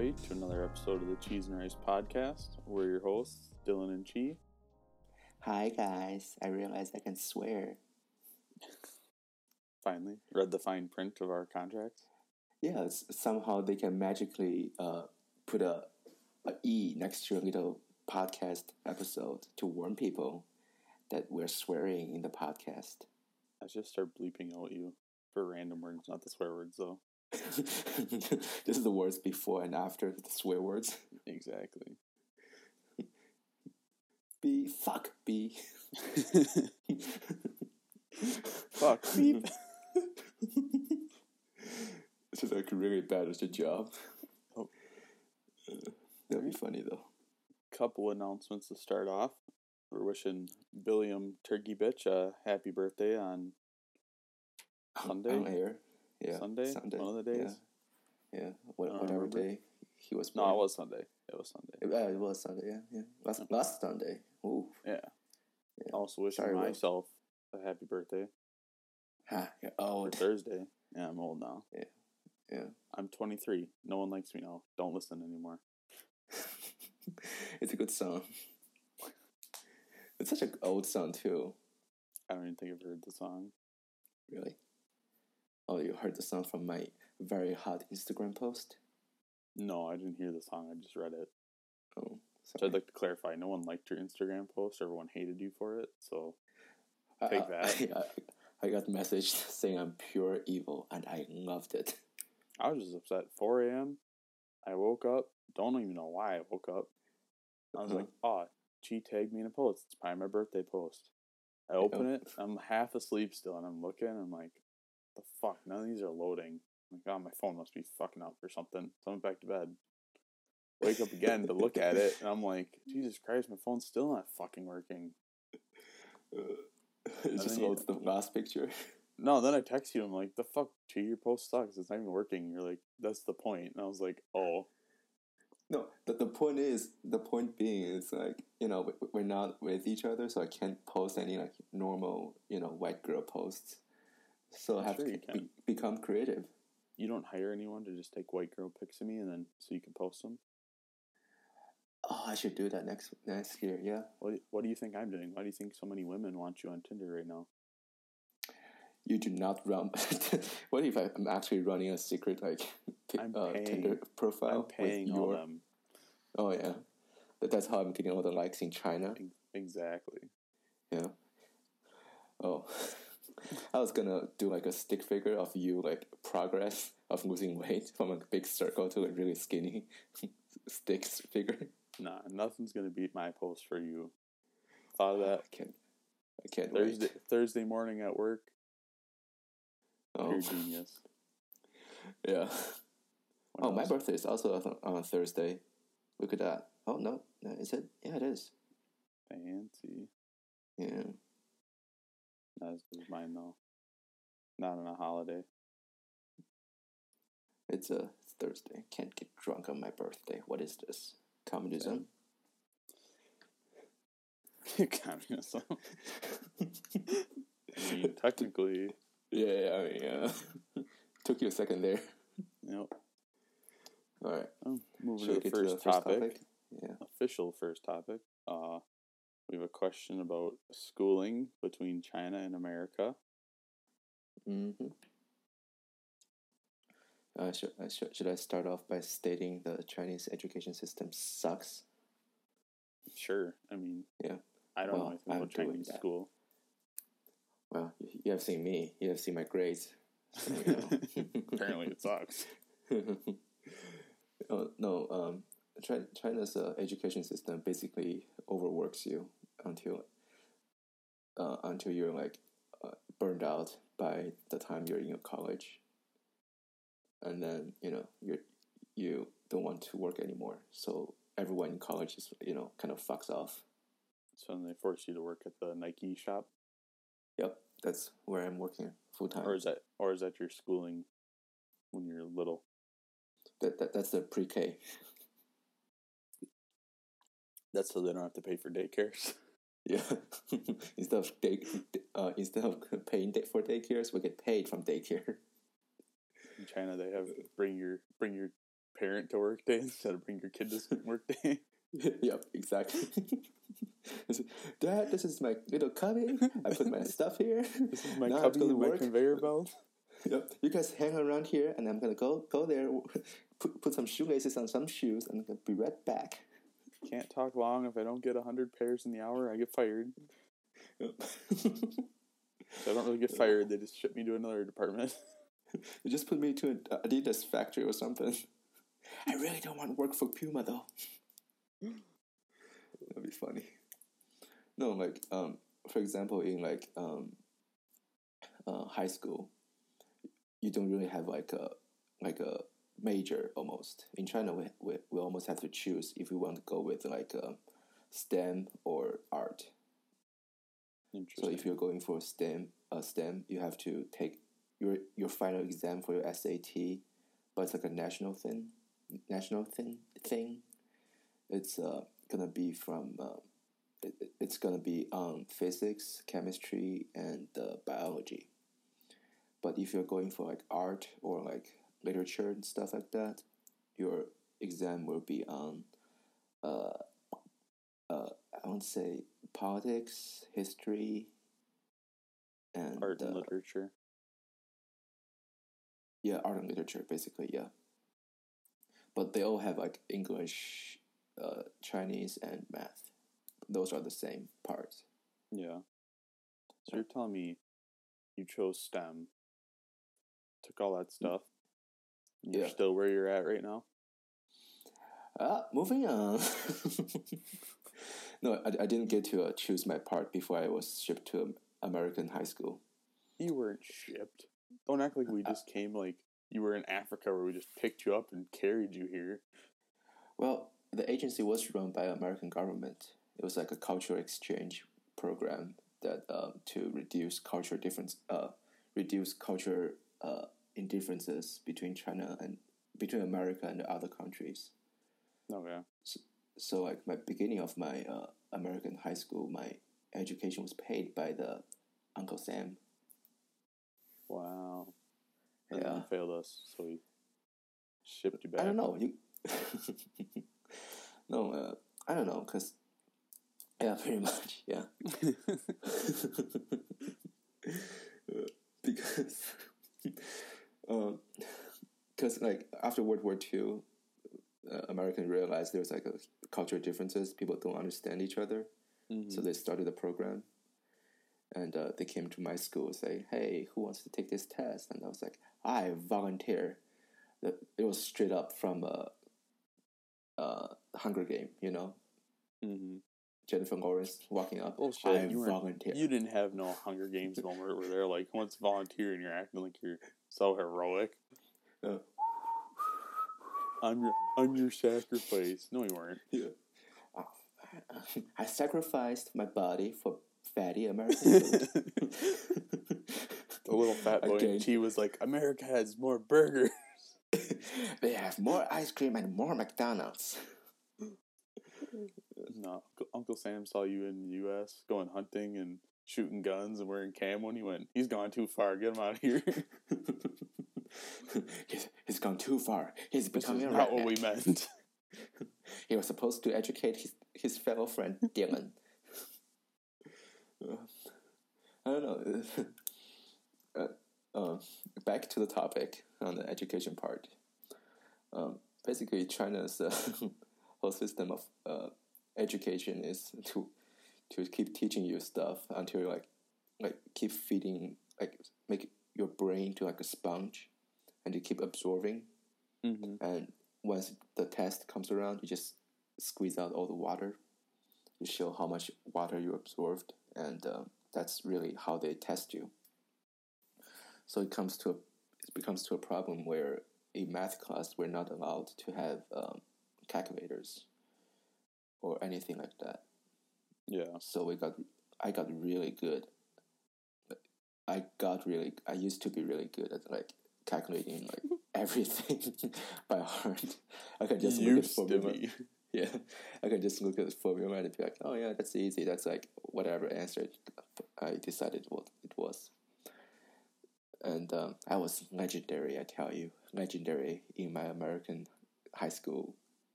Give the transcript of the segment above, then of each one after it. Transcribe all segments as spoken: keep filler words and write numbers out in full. everybody, to another episode of the Cheese and Rice Podcast. We're your hosts, Dylan and Chi. Hi, guys. I realize I can swear. Finally. Read the fine print of our contract? Yes. Somehow they can magically uh, put a, a E next to a little podcast episode to warn people that we're swearing in the podcast. I should start bleeping out you for random words, not the swear words, though. This is the words before and after the swear words. Exactly. Be fuck be. Fuck beep. This is like really bad at the job. Oh. Uh, that'd be funny though. Couple announcements to start off. We're wishing Billiam Turkey Bitch a happy birthday on Sunday. On air. Yeah, Sunday, Sunday, one of the days. Yeah, yeah. What, whatever remember. day he was born. No, it was Sunday. It was Sunday. It, uh, it was Sunday, yeah. yeah. Last, okay. last Sunday. Ooh. Yeah. yeah. Also wishing Sorry, myself Will. a happy birthday. Ha, you're old. For Thursday. Yeah, I'm old now. Yeah. yeah. I'm twenty-three. No one likes me now. Don't listen anymore. It's a good song. It's such an old song, too. I don't even think I've heard the song. Really? Oh, you heard the song from my very hot Instagram post? No, I didn't hear the song. I just read it. Oh, sorry. So I'd like to clarify. No one liked your Instagram post. Everyone hated you for it. So take uh, that. I, I got a message saying I'm pure evil, and I loved it. I was just upset. four a.m. I woke up. Don't even know why I woke up. I was uh-huh. like, oh, she tagged me in a post. It's probably my birthday post. I open oh. it. I'm half asleep still, and I'm looking. I'm like, the fuck, none of these are loading. Like, oh, my phone must be fucking up or something. So I went back to bed. Wake up again to look at it, and I'm like, Jesus Christ, my phone's still not fucking working. Uh, it just loads the last picture. No, then I text you, I'm like, the fuck, gee, your post sucks, it's not even working. You're like, that's the point. And I was like, oh. No, the, the point is, the point being is, like, you know, we're not with each other, so I can't post any, like, normal, you know, white girl posts. So I have sure to be, become creative. You don't hire anyone to just take white girl pics of me and then so you can post them? Oh, I should do that next next year, yeah. What, what do you think I'm doing? Why do you think so many women want you on Tinder right now? You do not run. What if I'm actually running a secret like I'm uh, paying, Tinder profile? I'm paying with all your... them. Oh, yeah. That's how I'm getting all the likes in China. Exactly. Yeah. Oh, I was gonna do like a stick figure of you, like progress of losing weight from a big circle to a really skinny stick figure. Nah, nothing's gonna beat my post for you. Thought of that. I can't. I can't Thursday, wait. Thursday morning at work. Oh, you're genius. Yeah. When oh, my birthday is also on a Thursday. Look at that. Oh no, is it? Yeah, it is. Fancy. Yeah. Not as good as mine, though. Not on a holiday. It's a it's Thursday. Can't get drunk on my birthday. What is this? Communism? Yeah. Communism. I mean, technically. Yeah, I mean, yeah. Took you a second there. Yep. All right. Oh, moving to the, first, to the topic. first topic. Yeah. Official first topic. Uh... We have a question about schooling between China and America. Mm-hmm. Uh, should, should, should I start off by stating the Chinese education system sucks? Sure. I mean, yeah. I don't well, know anything I'm about Chinese that. school. Well, you have seen me. You have seen my grades. So, you know. Apparently it sucks. oh, no, um... China's uh, education system basically overworks you until uh, until you're like uh, burned out by the time you're in your college, and then you know you you don't want to work anymore. So everyone in college is you know kind of fucks off. So then they force you to work at the Nike shop. Yep, that's where I'm working full time. Or is that or is that your schooling when you're little? That that that's the pre-K. That's so they don't have to pay for daycares. Yeah, instead of day, uh, instead of paying day for daycares, we get paid from daycare. In China, they have bring your bring your parent to work day instead of bring your kid to work day. Yep, exactly. Dad, this is my little cubby. I put my stuff here. This is my now cubby and my conveyor belt. Yep. You guys hang around here, and I'm going to go go there, put, put some shoelaces on some shoes, and I'm going to be right back. Can't talk long. If I don't get one hundred pairs in the hour, I get fired. Yep. So I don't really get fired. They just ship me to another department. They just put me to an Adidas factory or something. I really don't want to work for Puma, though. That'd be funny. No, like, um, for example, in, like, um, uh, high school, you don't really have, like, a like a major, almost. In China, we, we, we almost have to choose if we want to go with, like, um, STEM or art. So if you're going for STEM, uh, STEM, you have to take your your final exam for your S A T, but it's like a national thing, national thing thing. It's uh gonna be from uh, it, it's gonna be um physics, chemistry, and uh, biology. But if you're going for like art or like literature and stuff like that, your exam will be on uh uh I won't say politics, history, and art and uh, literature. Yeah, art and literature, basically, yeah. But they all have, like, English, uh, Chinese, and math. Those are the same parts. Yeah. So you're telling me you chose STEM, took all that stuff, and yeah. You're still where you're at right now? Ah, moving on. No, I, I didn't get to uh, choose my part before I was shipped to American high school. You weren't shipped. Don't act like we just came like you were in Africa where we just picked you up and carried you here. Well, the agency was run by the American government. It was like a cultural exchange program that uh, to reduce culture difference, uh, reduce culture uh, indifferences between China and between America and other countries. Oh yeah. So, so like my beginning of my uh, American high school, my education was paid by the Uncle Sam. Wow. And yeah. He failed us, so he shipped you back. I don't know. You... no, uh, I don't know, because... Yeah, pretty much, yeah. because... Because, um, like, after World War Two, uh, Americans realized there was, like, a cultural differences. People don't understand each other. Mm-hmm. So they started the program. And uh, they came to my school and say, hey, who wants to take this test? And I was like, I volunteer. It was straight up from uh, uh, Hunger Game, you know? Mm-hmm. Jennifer Lawrence walking up. Oh, shit. I you volunteer. You didn't have no Hunger Games moment where they're like, once volunteer and you're acting like you're so heroic. Uh, I'm, your, I'm your sacrifice. No, you weren't. Yeah. I sacrificed my body for fatty American food. The little fat boy in tea was like, America has more burgers. They have more ice cream and more McDonald's. No, Uncle Sam saw you in the U S going hunting and shooting guns and wearing camo, and he went, he's gone too far. Get him out of here. he's, he's gone too far. He's becoming a not redneck. What we meant. He was supposed to educate his, his fellow friend, Dylan. Uh, I don't know. uh, uh, back to the topic on the education part. Um, basically, China's uh, whole system of uh, education is to to keep teaching you stuff until you like like keep feeding, like make your brain to like a sponge, and you keep absorbing. Mm-hmm. And once the test comes around, you just squeeze out all the water. You show how much water you absorbed. And uh, that's really how they test you. So it comes to a, it becomes to a problem where in math class we're not allowed to have um, calculators or anything like that. Yeah. So we got I got really good. I got really I used to be really good at like calculating like everything by heart. I could just look at formula. Yeah, I can just look at the formula and be like, oh yeah, that's easy. That's like whatever answer I decided what it was. And um, I was legendary, I tell you. Legendary in my American high school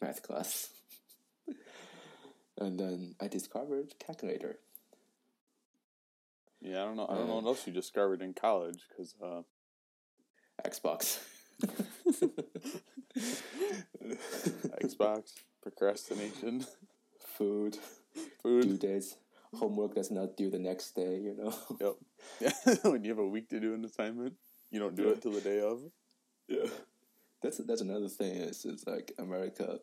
math class. And then I discovered calculator. Yeah, I don't know. I don't know um, what else you discovered in college, because uh... Xbox, Xbox, procrastination, food, food, due dates, homework that's not due the next day. You know. Yep. Yeah. When you have a week to do an assignment, you don't do yeah. it till the day of. Yeah. That's that's another thing. Is it's like America,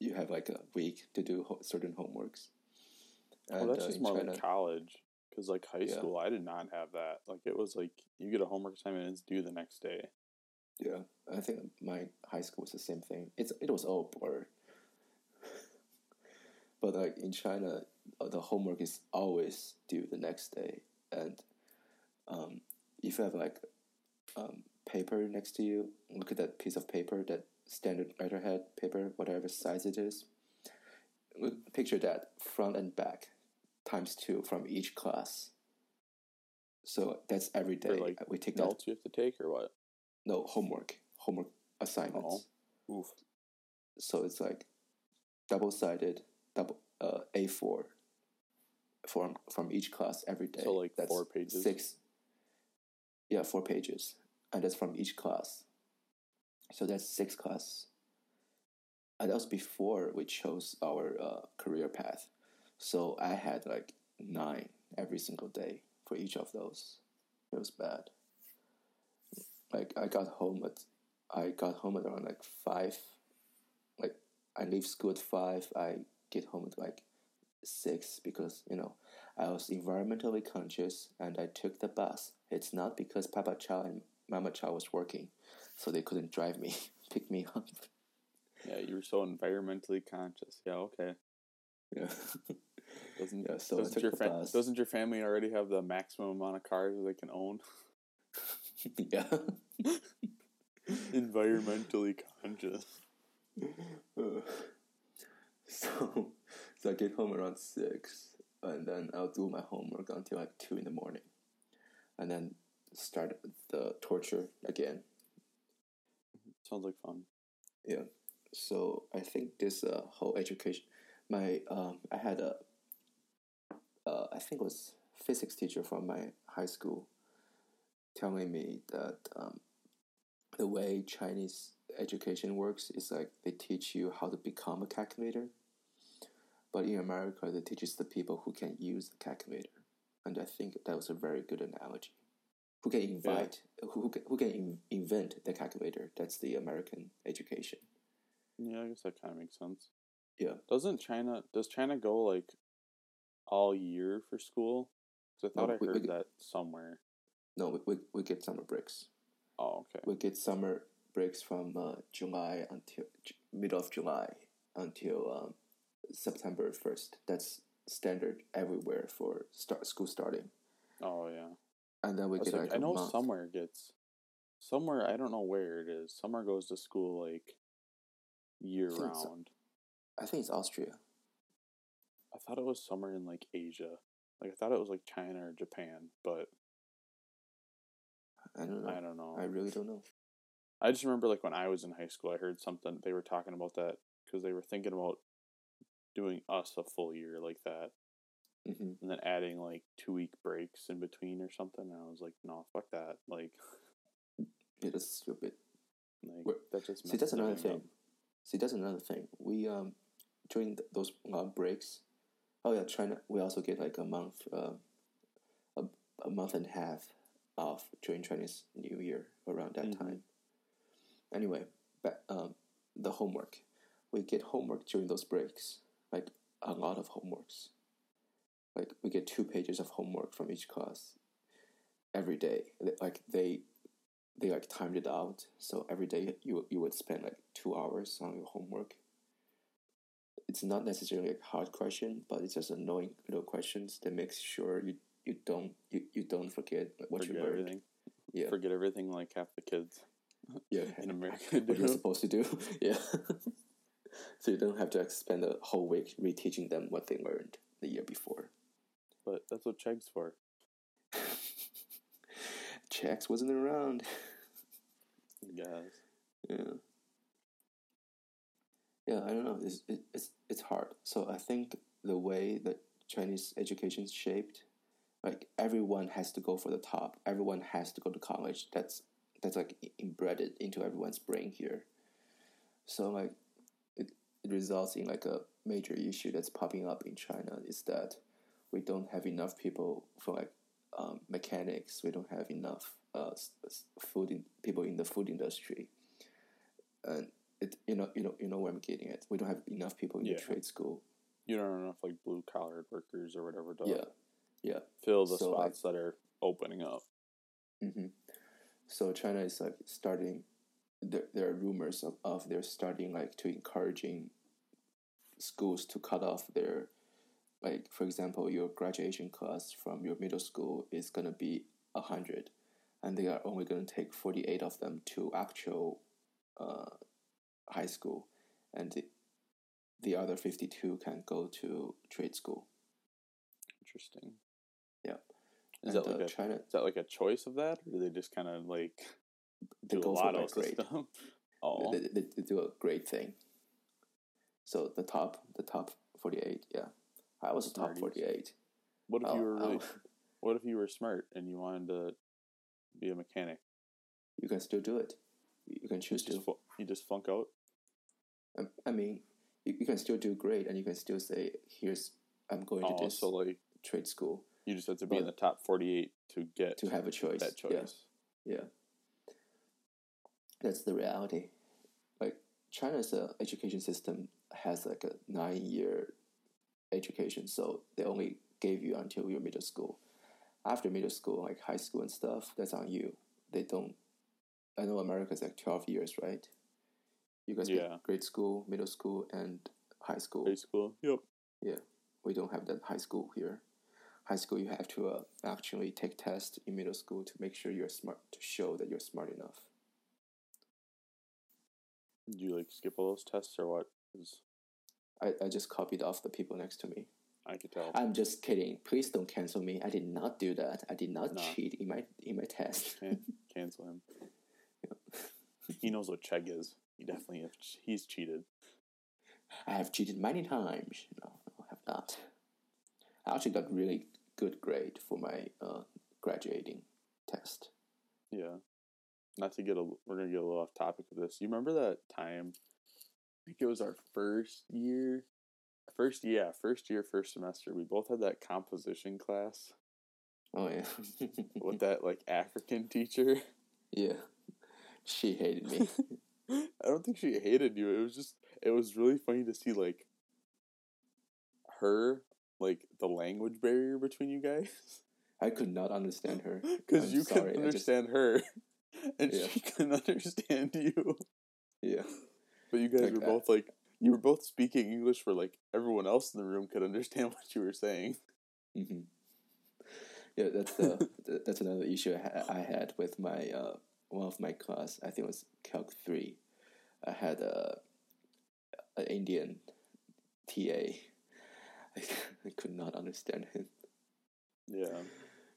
you have like a week to do ho- certain homeworks. And, well, that's uh, just more China, like college. Because, like, high school, yeah. I did not have that. Like, it was, like, you get a homework assignment and it's due the next day. Yeah. I think my high school was the same thing. It's It was all blur. But, like, in China, the homework is always due the next day. And um, if you have, like, um, paper next to you, look at that piece of paper, that standard letterhead paper, whatever size it is. Picture that, front and back. Times two from each class. So that's every day. Like we take notes that. You have to take or what? No, homework. Homework assignments. Oh. Oof. So it's like double-sided, double uh, A four from from each class every day. So like that's four pages? Six. Yeah, four pages. And that's from each class. So that's six classes. And that was before we chose our uh, career path. So I had like nine every single day for each of those. It was bad. Like I got home at, I got home at around like five. Like I leave school at five. I get home at like six because, you know, I was environmentally conscious and I took the bus. It's not because Papa Chow and Mama Chow was working, so they couldn't drive me, pick me up. Yeah, you were so environmentally conscious. Yeah, okay. Yeah. Doesn't, yeah, so doesn't, your fa- doesn't your family already have the maximum amount of cars they can own? Yeah. Environmentally conscious. Uh, so, so I get home around six, and then I'll do my homework until like two in the morning, and then start the torture again. Sounds like fun. Yeah. So I think this uh, whole education. My um, I had a, uh, I think it was physics teacher from my high school telling me that um, the way Chinese education works is like they teach you how to become a calculator, but in America they teach the people who can use the calculator, and I think that was a very good analogy. Who can invite? Yeah. Who can, who can in- invent the calculator? That's the American education. Yeah, I guess that kind of makes sense. Yeah. Doesn't China, does China go like all year for school? Because I thought no, I we, heard we get, that somewhere. No, we, we we get summer breaks. Oh, okay. We get summer breaks from uh, July until middle of July until um, September first. That's standard everywhere for start school starting. Oh, yeah. And then we get like, like I a know month. somewhere gets, somewhere, I don't know where it is. Somewhere goes to school like year round. So. I think it's Austria. I thought it was somewhere in, like, Asia. Like, I thought it was, like, China or Japan, but... I don't know. I don't know. I really don't know. I just remember, like, when I was in high school, I heard something. They were talking about that because they were thinking about doing us a full year like that. Mm-hmm. And then adding, like, two-week breaks in between or something. And I was like, no, fuck that. Like... It is stupid. Like, we're, that just see, that's another thing. Up. See, that's another thing. We... um. During those uh, breaks, oh yeah, China. We also get like a month, uh, a a month and a half off during Chinese New Year around that mm-hmm. time. Anyway, but um, the homework, we get homework during those breaks, like a lot of homeworks. Like we get two pages of homework from each class every day. Like they, they like timed it out, so every day you you would spend like two hours on your homework. It's not necessarily a hard question, but it's just annoying little questions that makes sure you, you don't you, you don't forget what forget you learned. Everything. Yeah. Forget everything like half the kids yeah. in America do. What you're supposed to do. Yeah. So you don't have to spend a whole week reteaching them what they learned the year before. But that's what Cheg's for. Cheg's wasn't around. I guess. Yeah. yeah, I don't know. It's it, it's it's hard. So I think the way that Chinese education is shaped, like everyone has to go for the top. Everyone has to go to college. That's that's like embedded into everyone's brain here. So like it, it results in like a major issue that's popping up in China is that we don't have enough people for like um, mechanics. We don't have enough uh, food in, people in the food industry, and it you know you know you know where I'm getting at. We don't have enough people in yeah. the trade school. You don't have enough like blue collar workers or whatever to yeah. yeah. fill the so, spots like, that are opening up. Mm-hmm. So China is like starting. There, there are rumors of, of they're starting like to encouraging schools to cut off their, like for example, your graduation class from your middle school is gonna be a hundred, and they are only gonna take forty eight of them to actual, uh, high school, and the, the other fifty two can go to trade school. Interesting. Yeah. Is and, that like uh, a China, is that like a choice of that, or do they just kind of like do a lotto system? Oh, they, they, they do a great thing. So the top, the top forty eight, yeah. I was a top forty-eight. What if oh, you were really, What if you were smart and you wanted to be a mechanic? You can still do it. You can choose you just, to. You just flunk out? I mean, you, you can still do great and you can still say, here's, I'm going oh, to this so like, trade school. You just have to be but in the top forty-eight to get to have a choice. That choice. Yeah. yeah. That's the reality. Like, China's uh, education system has like a nine-year education, so they only gave you until your middle school. After middle school, like high school and stuff, that's on you. They don't. I know America's like twelve years, right? You guys yeah. get grade school, middle school, and high school. High school, yep. Yeah, we don't have that high school here. High school, you have to uh, actually take tests in middle school to make sure you're smart, to show that you're smart enough. Do you like skip all those tests or what? Is- I, I just copied off the people next to me. I could tell. I'm just kidding. Please don't cancel me. I did not do that. I did not nah. cheat in my in my test. Can't cancel him. Yeah. He knows what Chegg is. He definitely is. He's cheated. I have cheated many times. No, I have not. I actually got really good grade for my uh, graduating test. Yeah. Not to get a. We're gonna get a little off topic of this. You remember that time? I think it was our first year, first yeah, first year, first semester. We both had that composition class. Oh yeah, with that like African teacher. Yeah, she hated me. I don't think she hated you. It was just, it was really funny to see like her, like the language barrier between you guys. I could not understand her because you sorry, couldn't understand just... her, and yeah. she couldn't understand you. Yeah. But you guys like, were both like, you were both speaking English where like everyone else in the room could understand what you were saying. Mm-hmm. Yeah, that's the that's another issue I, ha- I had with my uh, one of my class. I think it was Calc three. I had a an Indian T A. I, I could not understand him. Yeah,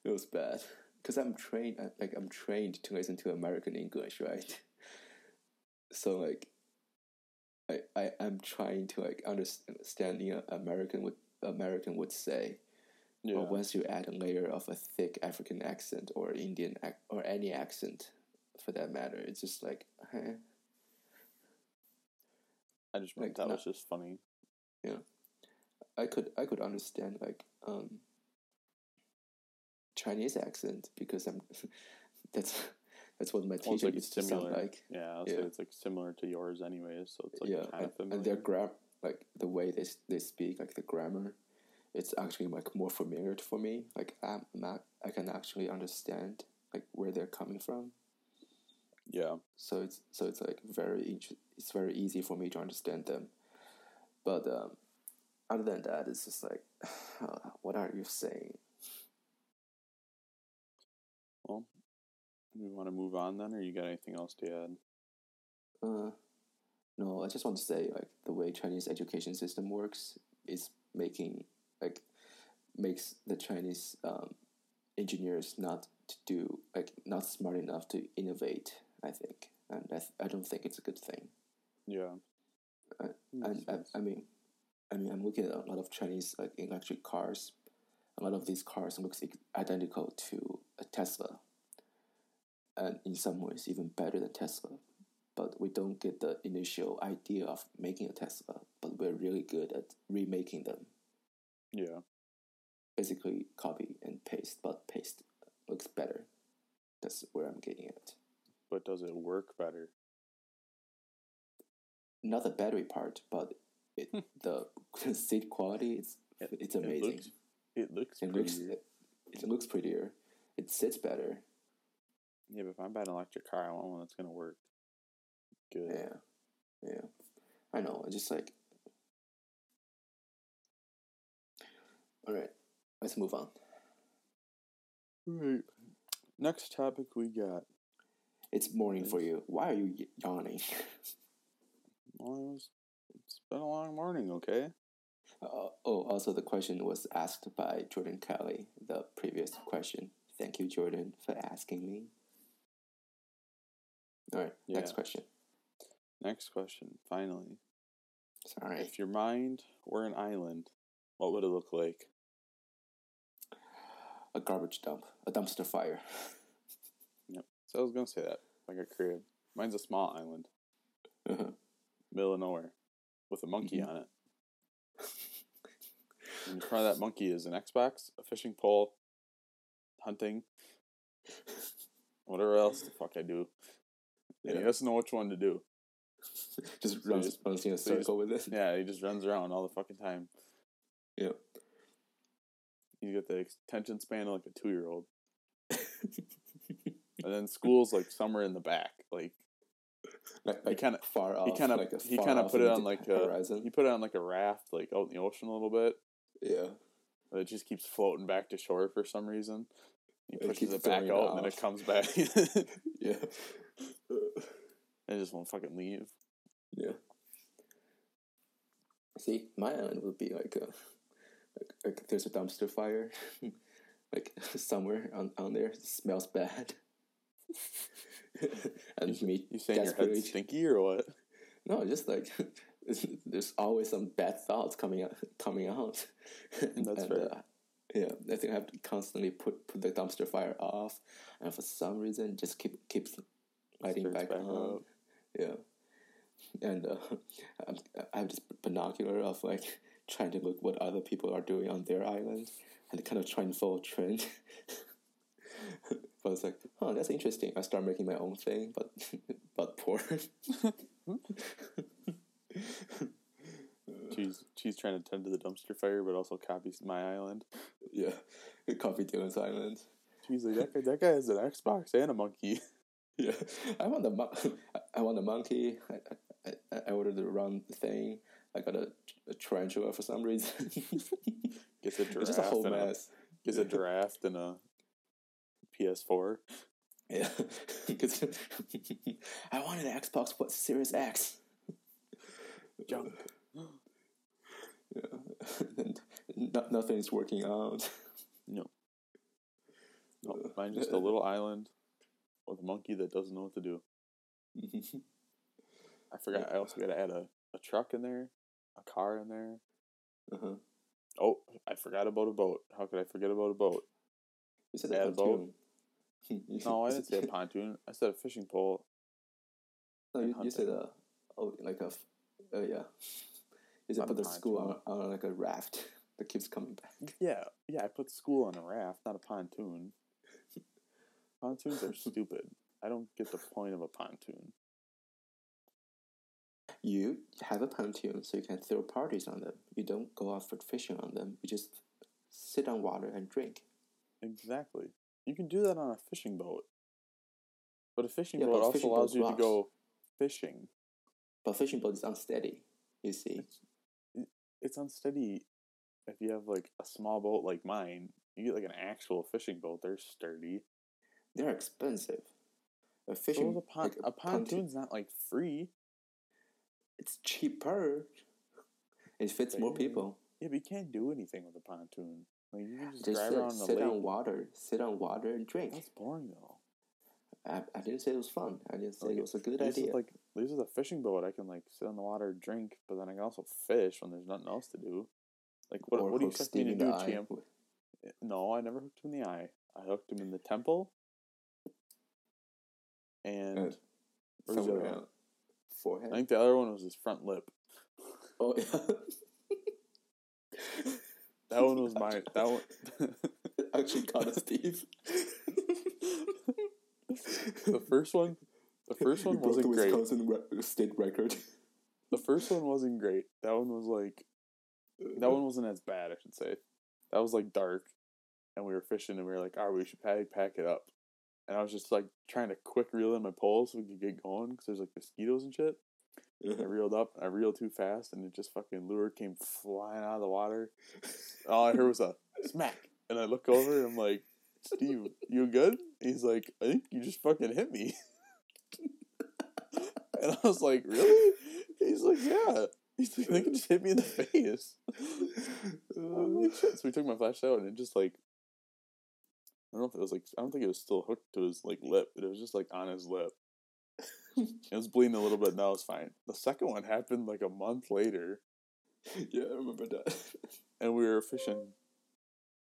it was bad because I'm trained like I'm trained to listen to American English, right? So like. I, I, I'm trying to like understand you know, American would American would say, yeah. But once you add a layer of a thick African accent or Indian ac- or any accent, for that matter, it's just like. Eh. I just like, that not, was just funny. Yeah, I could I could understand like um, Chinese accent because I'm that's. That's what my teacher like used similar. to sound like. Yeah, I would yeah. say it's like similar to yours anyways, so it's like yeah, kind of familiar. And their gra- like the way they they speak, like the grammar, it's actually like more familiar for me. Like I'm not, I can actually understand like where they're coming from. Yeah. So it's so it's like very it's very easy for me to understand them, but um, other than that, it's just like, what are you saying? Well. Do you want to move on then, or you got anything else to add? Uh, no, I just want to say, like, the way Chinese education system works is making, like, makes the Chinese um, engineers not to do, like, not smart enough to innovate, I think. And I, th- I don't think it's a good thing. Yeah. I, I, I, I mean, I mean, I'm looking at a lot of Chinese like electric cars. A lot of these cars looks identical to a Tesla, and in some ways even better than Tesla. But we don't get the initial idea of making a Tesla, but we're really good at remaking them. Yeah. Basically copy and paste, but paste looks better. That's where I'm getting at. But does it work better? Not the battery part, but it, the seat quality, it's, it's amazing. It looks, it looks it prettier. Looks, it, it looks prettier. It sits better. Yeah, but if I'm buying an electric car, I want one that's going to work. Good. Yeah, yeah, I know. I just like. All right, let's move on. All right, next topic we got. It's morning for you. Why are you y- yawning? Well, it's, it's been a long morning. Okay. Uh, oh, also the question was asked by Jordan Kelly. The previous question. Thank you, Jordan, for asking me. All right, yeah. Next question. Next question, finally. Sorry. If your mind were an island, what would it look like? A garbage dump. A dumpster fire. Yep. So I was going to say that. Like a crib. Mine's a small island. Uh-huh. Middle of nowhere. With a monkey mm-hmm. on it. And in front of that monkey is an Xbox, a fishing pole, hunting, whatever else the fuck I do. Yeah. And he doesn't know which one to do. Just so runs, runs in a circle so with it. Yeah, he just runs around all the fucking time. Yeah. He's got the attention span of like a two-year-old. And then school's like somewhere in the back. Like, like, like he kind of far off. He kind of like he kind of put it on like a horizon. He put it on like a raft, like out in the ocean a little bit. Yeah. But it just keeps floating back to shore for some reason. He pushes it, it back out, out and then it comes back. Yeah. I just won't fucking leave. Yeah. See, my island would be like a, like, like there's a dumpster fire, like somewhere on, on there. It smells bad. And you, me, you saying your head's stinky or what? No, just like there's always some bad thoughts coming out. Coming out. That's and, right. Uh, yeah, I think I have to constantly put, put the dumpster fire off, and for some reason, just keep keeps lighting back, back on. Up. Yeah, and uh, I'm, I'm just binocular of like trying to look what other people are doing on their island and kind of trying to follow a trend. But it's like, oh, that's interesting. I start making my own thing, but but poor. She's she's trying to tend to the dumpster fire, but also copies my island. Yeah, copy Dylan's island. She's like, that guy, that guy has an Xbox and a monkey. Yeah, I want the mon- I want the monkey. I, I, I ordered the wrong thing. I got a, a tarantula for some reason. Gets a giraffe. It's just a whole and mess. A, gets a giraffe and a P S four. Yeah, I wanted an Xbox, but Series X. Junk. Yeah, and no, nothing's working out. No. No, mine's just a little island. With a monkey that doesn't know what to do. I forgot. I also got to add a, a truck in there, a car in there. Uh-huh. Oh, I forgot about a boat. How could I forget about a boat? You said add a boat. No, I didn't say a pontoon. I said a fishing pole. No, you, you said a oh, like a oh uh, yeah. You said not put the pontoon. School on, on like a raft that keeps coming back. Yeah, yeah. I put school on a raft, not a pontoon. Pontoons are stupid. I don't get the point of a pontoon. You have a pontoon so you can throw parties on them. You don't go out for fishing on them. You just sit on water and drink. Exactly. You can do that on a fishing boat. But a fishing yeah, boat also fishing allows you rocks. To go fishing. But fishing boat is unsteady, you see. It's, it's unsteady if you have like a small boat like mine. You get like an actual fishing boat. They're sturdy. They're expensive. A fishing so a, pon- like a, a pontoon's pontoon. Not like free. It's cheaper. It fits but more people. Yeah, but you can't do anything with a pontoon. Like you can just, just drive sit, around the sit lake. on water, sit on water and drink. That's boring though. I, I didn't say it was fun. I didn't say okay. It was a good this idea. Is like At least with a fishing boat, I can, like, sit on the water, drink, but then I can also fish when there's nothing else to do. Like, what or what do you expect me to do, champ? No, I never hooked him in the eye. I hooked him in the temple. And... Uh, somewhere else. Forehead? I think the other one was his front lip. Oh, yeah. That one was my... That one... Actually caught us teeth. The first one... The first one wasn't great. Re- state record. The first one wasn't great. That one was like, that one wasn't as bad, I should say. That was like dark, and we were fishing, and we were like, "All right, we should pack, pack it up." And I was just like trying to quick reel in my pole so we could get going because there's like mosquitoes and shit. And I reeled up, and I reeled too fast, and it just fucking lure came flying out of the water. All I heard was a smack, and I look over, and I'm like, "Steve, you good?" And he's like, "I think you just fucking hit me." And I was like, really? He's like, yeah. He's like, they can just hit me in the face. I'm like, shit. So we took my flashlight out, and it just, like, I don't know if it was, like, I don't think it was still hooked to his, like, lip, but it was just, like, on his lip. It was bleeding a little bit, now it's fine. The second one happened, like, a month later. Yeah, I remember that. And we were fishing.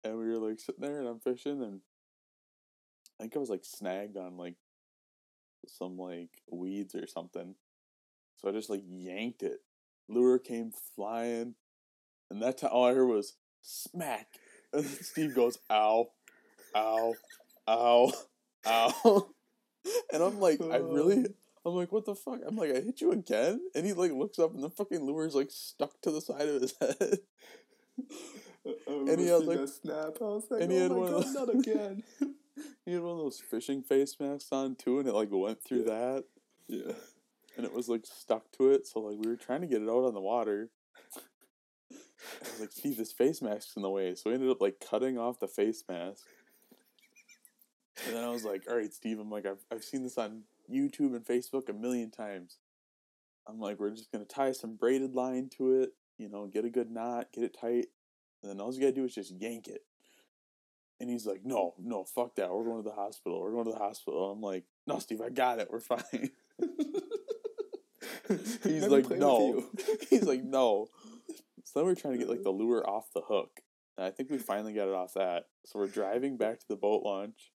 And we were, like, sitting there, and I'm fishing, and I think I was, like, snagged on, like, some like weeds or something, so I just like yanked it. Lure came flying, and that time all I heard was smack. And Steve goes, "Ow, ow, ow, ow," and I'm like, I really, I'm like, what the fuck? I'm like, I hit you again, and he like looks up, and the fucking lure's like stuck to the side of his head. And he had like a snap. I was like, and oh he had my one God, not again. He had one of those fishing face masks on, too, and it, like, went through yeah. that. Yeah. And it was, like, stuck to it, so, like, we were trying to get it out on the water. I was like, Steve, this face mask's in the way. So we ended up, like, cutting off the face mask. And then I was like, all right, Steve, I'm like, I've, I've seen this on YouTube and Facebook a million times. I'm like, we're just going to tie some braided line to it, you know, get a good knot, get it tight. And then all you got to do is just yank it. And he's like, no, no, fuck that. We're going to the hospital. We're going to the hospital. I'm like, no, Steve, I got it. We're fine. He's like, no. He's like, no. So then we're trying to get, like, the lure off the hook. And I think we finally got it off that. So we're driving back to the boat launch.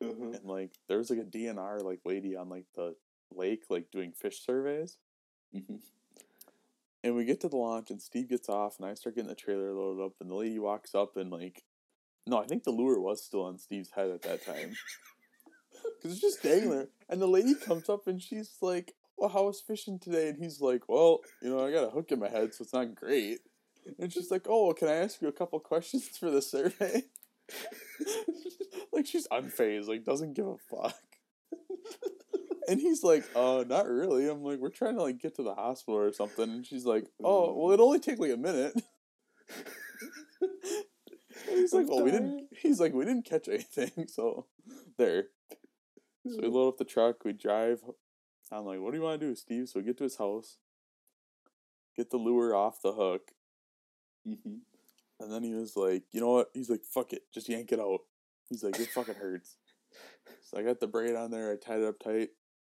Mm-hmm. And, like, there was, like, a D N R, like, lady on, like, the lake, like, doing fish surveys. Mm-hmm. And we get to the launch, and Steve gets off, and I start getting the trailer loaded up, and the lady walks up and, like, no, I think the lure was still on Steve's head at that time. Because it's just dangling. And the lady comes up and she's like, well, how was fishing today? And he's like, well, you know, I got a hook in my head, so it's not great. And she's like, oh, can I ask you a couple questions for the survey? Like, she's unfazed, like, doesn't give a fuck. And he's like, oh, not really. I'm like, we're trying to, like, get to the hospital or something. And she's like, oh, well, it'll only take, like, a minute. He's like, well, we didn't. He's like, we didn't catch anything. So, there. So we load up the truck. We drive. I'm like, what do you want to do, Steve? So we get to his house. Get the lure off the hook. Mm-hmm. And then he was like, you know what? He's like, fuck it, just yank it out. He's like, it fucking hurts. So I got the braid on there. I tied it up tight,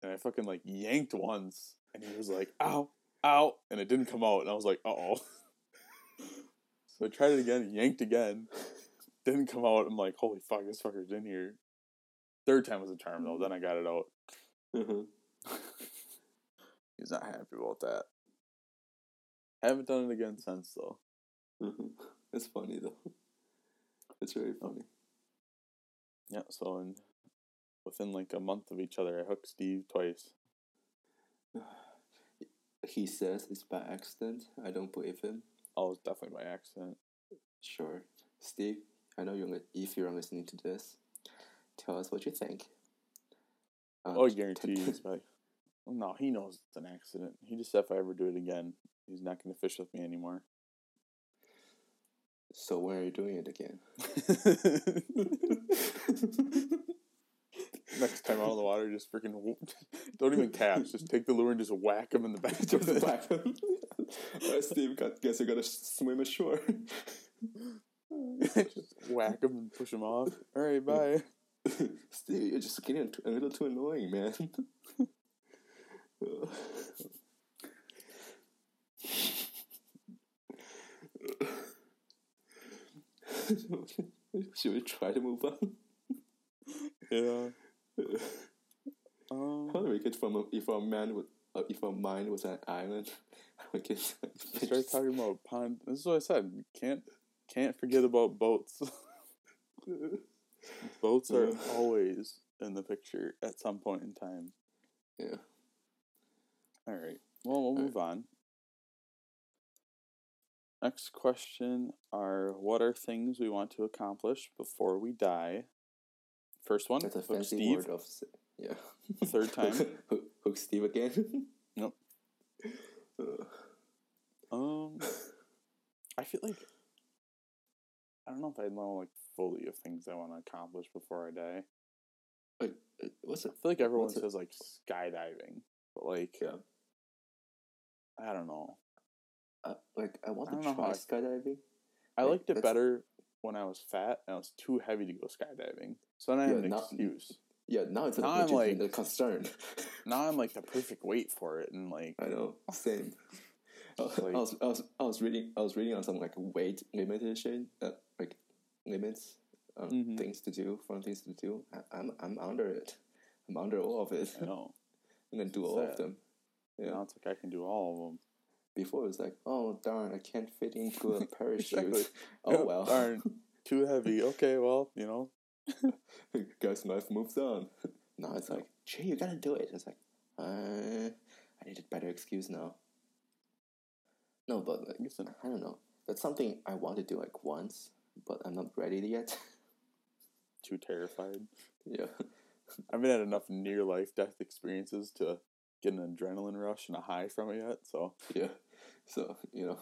and I fucking like yanked once, and he was like, ow, ow, and it didn't come out, and I was like, uh oh. So I tried it again, yanked again, didn't come out. I'm like, holy fuck, this fucker's in here. Third time was a charm, though. Then I got it out. Mm-hmm. He's not happy about that. I haven't done it again since, though. Mm-hmm. It's funny, though. It's very funny. Yeah, so in, within, like, a month of each other, I hooked Steve twice. He says it's by accident. I don't believe him. Oh, it's definitely by accident. Sure. Steve, I know you're if you're listening to this, tell us what you think. Um, oh, I guarantee you. By... No, he knows it's an accident. He just said if I ever do it again, he's not going to fish with me anymore. So when are you doing it again? Next time out of the water, just freaking... Don't even catch. Just take the lure and just whack him in the back. Just whack him. Alright, Steve, got, guess you're gonna swim ashore. Just whack him and push him off. Alright, bye. Steve, you're just getting a little too annoying, man. Should we try to move on? Yeah. Um, How do we get from a, if our man would uh, if our mind was an island? We get start talking about pond. This is what I said. Can't can't forget about boats. Boats are uh, always in the picture at some point in time. Yeah. All right. Well, we'll move on. Next question are, what are things we want to accomplish before we die? First one, that's a Hook fancy Steve. Word of, yeah. The third time. Hook Steve again? Nope. Um, I feel like, I don't know if I know, like, fully of things I want to accomplish before I die. Like, what's it? I feel like everyone what's says, it? like, skydiving. But, like, yeah. I don't know. Uh, like, I want to I try skydiving. I like, liked it better when I was fat and I was too heavy to go skydiving. So then I yeah, had an not, excuse. Yeah, now it's now a like, concern. Now I'm, like, the perfect weight for it. And, like... I know. Same. like, I, was, I, was, I was reading I was reading on some, like, weight limitation, uh, like, limits on mm-hmm. things to do, fun things to do. I, I'm I'm under it. I'm under all of it. I know. And then do all sad. Of them. Yeah. Now it's like I can do all of them. Before it was like, oh darn, I can't fit into a parachute. Exactly. Oh yep, well, darn, too heavy. Okay, well, you know, guess life moves on. Now it's like, gee, you gotta do it. It's like, uh, I need a better excuse now. No, but like, I don't know. That's something I want to do like once, but I'm not ready yet. Too terrified. Yeah. I haven't had enough near-life death experiences to get an adrenaline rush and a high from it yet, so... Yeah, so, you know,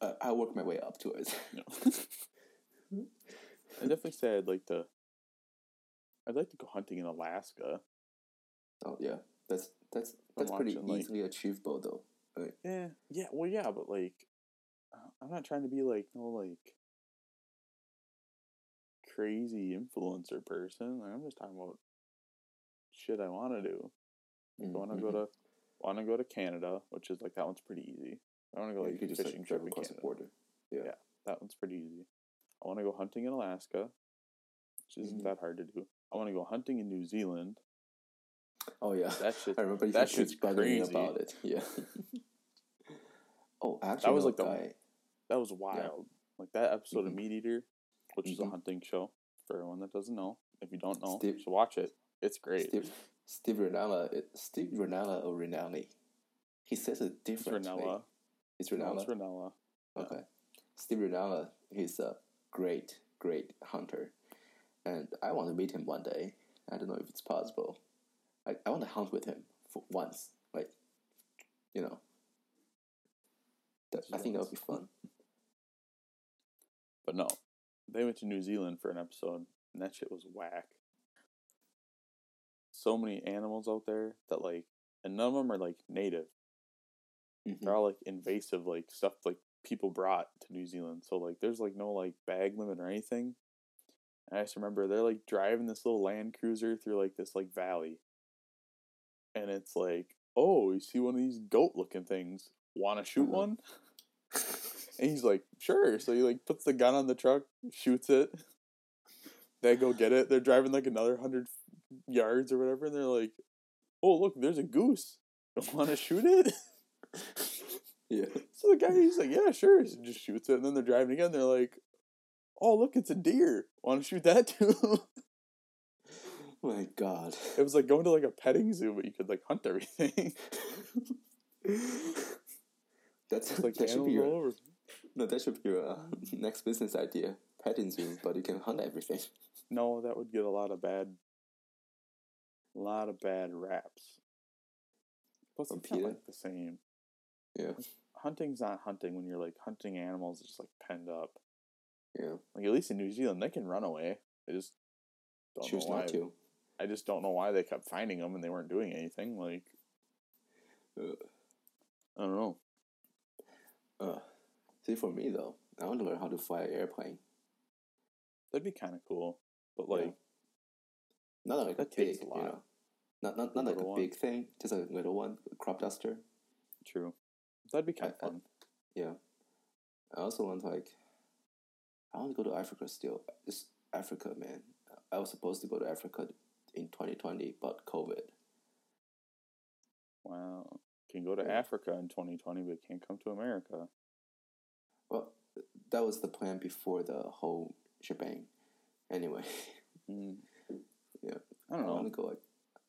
I, I work my way up to it. No. I definitely say I'd like to... I'd like to go hunting in Alaska. Oh, yeah. That's that's that's pretty like, easily achievable, though. Right? Yeah, yeah, well, yeah, but, like, I'm not trying to be, like, no, like, crazy influencer person. Like, I'm just talking about shit I want to do. Like, I want to mm-hmm. go to, want to go to Canada, which is like that one's pretty easy. I want to go yeah, like you could fishing just, like, trip across in Canada. The border. Yeah. yeah, that one's pretty easy. I want to go hunting in Alaska, which isn't mm-hmm. that hard to do. I want to go hunting in New Zealand. Oh yeah, that shit. I remember you that shit's crazy about it. Yeah. oh, actually, that was like the guy. That was wild. Yeah. Like that episode mm-hmm. of Meat Eater, which mm-hmm. is a hunting show for everyone that doesn't know. If you don't know, Steve, you should watch it. It's great. Steve. Steve Rinella, Steve Rinella or Rinelli? He says it different. It's Rinella. It's Rinella. No, it's Rinella. Okay. Yeah. Steve Rinella, he's a great, great hunter. And I want to meet him one day. I don't know if it's possible. I, I want to hunt with him for once. Like, you know. That, I think that would be fun. But no. They went to New Zealand for an episode, and that shit was whack. So many animals out there that like, and none of them are like native. Mm-hmm. They're all like invasive, like stuff like people brought to New Zealand. So like, there's like no like bag limit or anything. And I just remember they're like driving this little Land Cruiser through like this like valley, and it's like, oh, you see one of these goat looking things? Want to shoot mm-hmm. one? And he's like, sure. So he like puts the gun on the truck, shoots it. They go get it. They're driving like another hundred yards or whatever, and they're like, oh, look, there's a goose. Don't want to shoot it? Yeah. So the guy, he's like, yeah, sure. So he just shoots it, and then they're driving again. They're like, oh, look, it's a deer. Want to shoot that too? Oh my God. It was like going to like a petting zoo, but you could like hunt everything. That's it's like that should be your, over. No, that should be your uh, next business idea. Petting zoo, but you can hunt everything. No, that would get a lot of bad a lot of bad raps. Plus it's not like the same. Yeah. Like, hunting's not hunting when you're like hunting animals just like penned up. Yeah. Like at least in New Zealand they can run away. I just don't choose know why. Not to. I just don't know why they kept finding them and they weren't doing anything. Like uh, I don't know. Uh, see for me though, I want to learn how to fly an airplane. That'd be kind of cool, but like, yeah. not like that a takes big, a lot. You know? Not not, not like a one. big thing, just a little one, a crop duster. True. That'd be kind I, of fun. I, yeah. I also want to, like, I want to go to Africa still. It's Africa, man. I was supposed to go to Africa in twenty twenty, but COVID. Wow. Can go to yeah. Africa in twenty twenty, but can't come to America. Well, that was the plan before the whole shebang. Anyway. Mm. Yeah. I don't know. I want to go, like,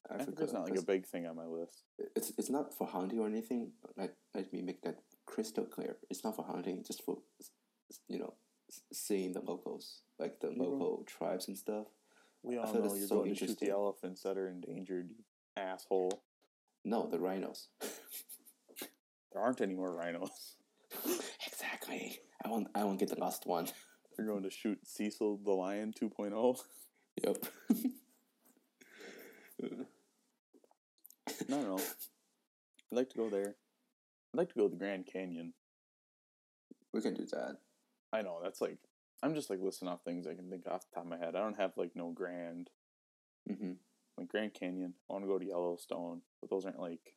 Africa. Africa's not, like, a big thing on my list. It's it's not for hunting or anything. Like, let me make that crystal clear. It's not for hunting, just for, you know, seeing the locals, like the local tribes and stuff. We all know you're going to shoot the elephants that are endangered, you asshole. No, the rhinos. There aren't any more rhinos. Exactly. I won't. I won't get the last one. You're going to shoot Cecil the Lion two point oh. Yep. No, no. I'd like to go there. I'd like to go to the Grand Canyon. We can do that. I know, that's like, I'm just like listing off things I can think off the top of my head. I don't have like no grand, mm-hmm. like Grand Canyon. I want to go to Yellowstone, but those aren't like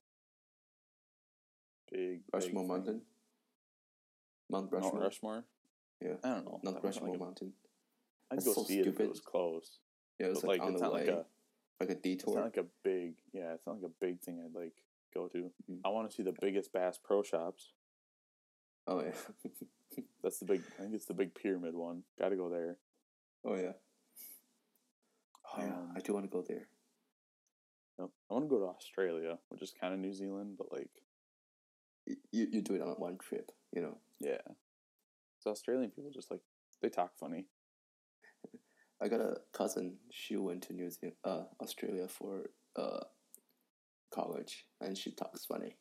big. Rushmore big Mountain? Mount Rushmore? Mount Rushmore? Yeah. I don't know. Mount Rushmore like a, Mountain. I'd that's go so see stupid. It if it was close. Yeah, it was but like, like on it's the not way. Like a Like a detour? It's not like a big, yeah, it's not like a big thing I'd like go to. Mm-hmm. I want to see the biggest Bass Pro Shops. Oh, yeah. That's the big, I think it's the big pyramid one. Gotta go there. Oh, yeah. Oh, yeah. Um, I do want to go there. No, I want to go to Australia, which is kind of New Zealand, but like... You you do it on one trip, you know? Yeah. So Australian people just like, they talk funny. I got a cousin, she went to New Zealand, uh, Australia for uh, college, and she talks funny.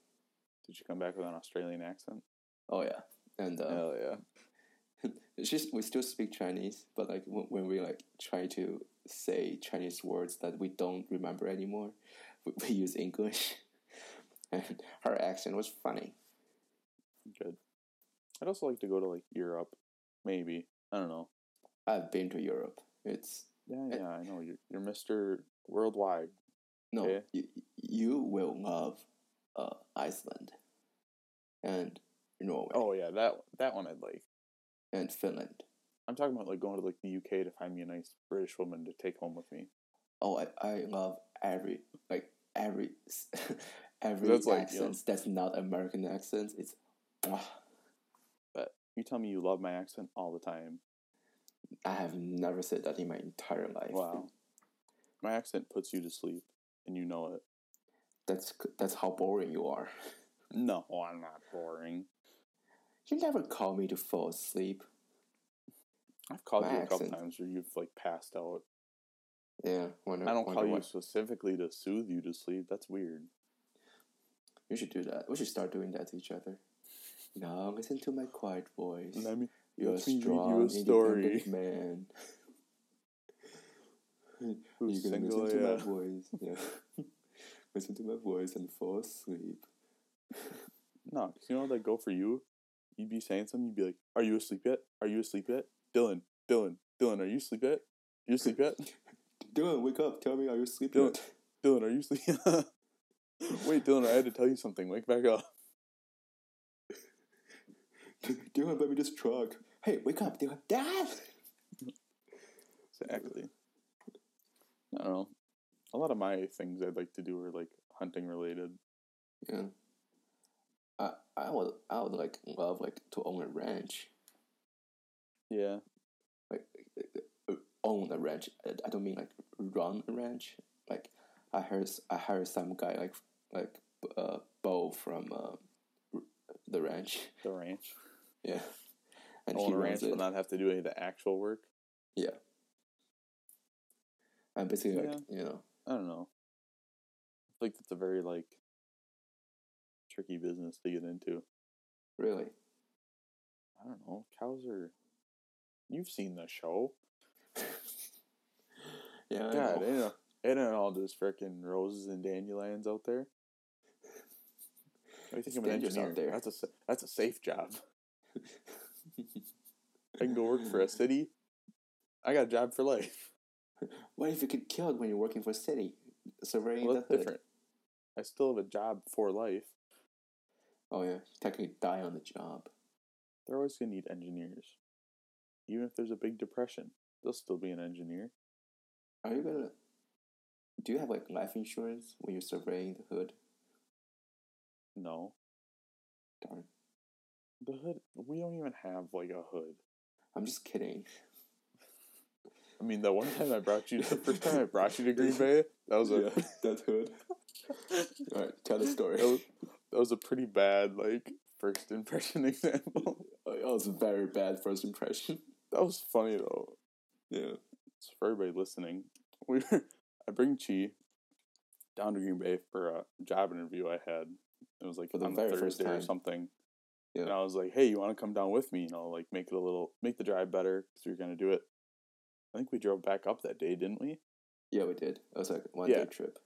Did she come back with an Australian accent? Oh, yeah. And uh, hell yeah, she's, we still speak Chinese, but like when, when we like try to say Chinese words that we don't remember anymore, we, we use English. And her accent was funny. Good. I'd also like to go to like Europe, maybe. I don't know. I've been to Europe. It's yeah, yeah. I, I know you're you're Mister Worldwide. No, okay? you, you will love uh, Iceland. And. Norway. Oh yeah, that that one I'd like. And Finland. I'm talking about like going to like the U K to find me a nice British woman to take home with me. Oh, I, I love every like every every that's accents like, you know, that's not American accents. It's ah. But you tell me you love my accent all the time. I have never said that in my entire life. Wow, my accent puts you to sleep, and you know it. That's that's how boring you are. No, I'm not boring. You never call me to fall asleep. I've called My you a accent. couple times where you've like passed out. Yeah, wonder, I don't wonder call why. you specifically to soothe you to sleep. That's weird. You should do that. We should start doing that to each other. Now listen to my quiet voice. Let me. You're let a me strong, read you a story, man. You're gonna single, listen to yeah. my voice. Yeah, listen to my voice and fall asleep. No, because you know that go for you. You'd be saying something. You'd be like, "Are you asleep yet? Are you asleep yet? Dylan, Dylan, Dylan, are you asleep yet? You asleep yet? Dylan, wake up! Tell me, are you asleep Dylan, yet? Dylan, are you asleep? Wait, Dylan, I had to tell you something. Wake back up. Dylan, let me just truck. Hey, wake up, Dylan. Dad. Exactly. I don't know. A lot of my things I'd like to do are like hunting related. Yeah. I, I would I would like love like to own a ranch. Yeah, like own a ranch. I don't mean like run a ranch. Like I heard I heard some guy like like uh, Bo from uh, the ranch. The ranch. Yeah, and own he a ranch will not have to do any of the actual work. Yeah, I'm basically yeah. like you know. I don't know. I feel like that's a very like. tricky business to get into. Really? I don't know. Cows are... You've seen the show. Yeah, I God, know. It ain't all just frickin' roses and dandelions out there. I think I'm an engineer. Out there. That's a, that's a safe job. I can go work for a city. I got a job for life. What if you get killed when you're working for a city? surveying well, that's the hood. Different. I still have a job for life. Oh yeah, you technically die on the job. They're always gonna need engineers. Even if there's a big depression, they'll still be an engineer. Are you gonna? Do you have like life insurance when you're surveying the hood? No. Darn. The hood. We don't even have like a hood. I'm just kidding. I mean, the one time I brought you, the first time I brought you to Green Bay, that was a yeah, that's hood. All right, tell the story. That was, that was a pretty bad like first impression example. That was a very bad first impression. That was funny though. Yeah. So for everybody listening, we were, I bring Chi down to Green Bay for a job interview I had. It was like on Thursday or something. Yeah. And I was like, hey, you want to come down with me? And I'll like make it a little, make the drive better because we were going to do it. I think we drove back up that day, didn't we? Yeah, we did. It was like one yeah. day trip.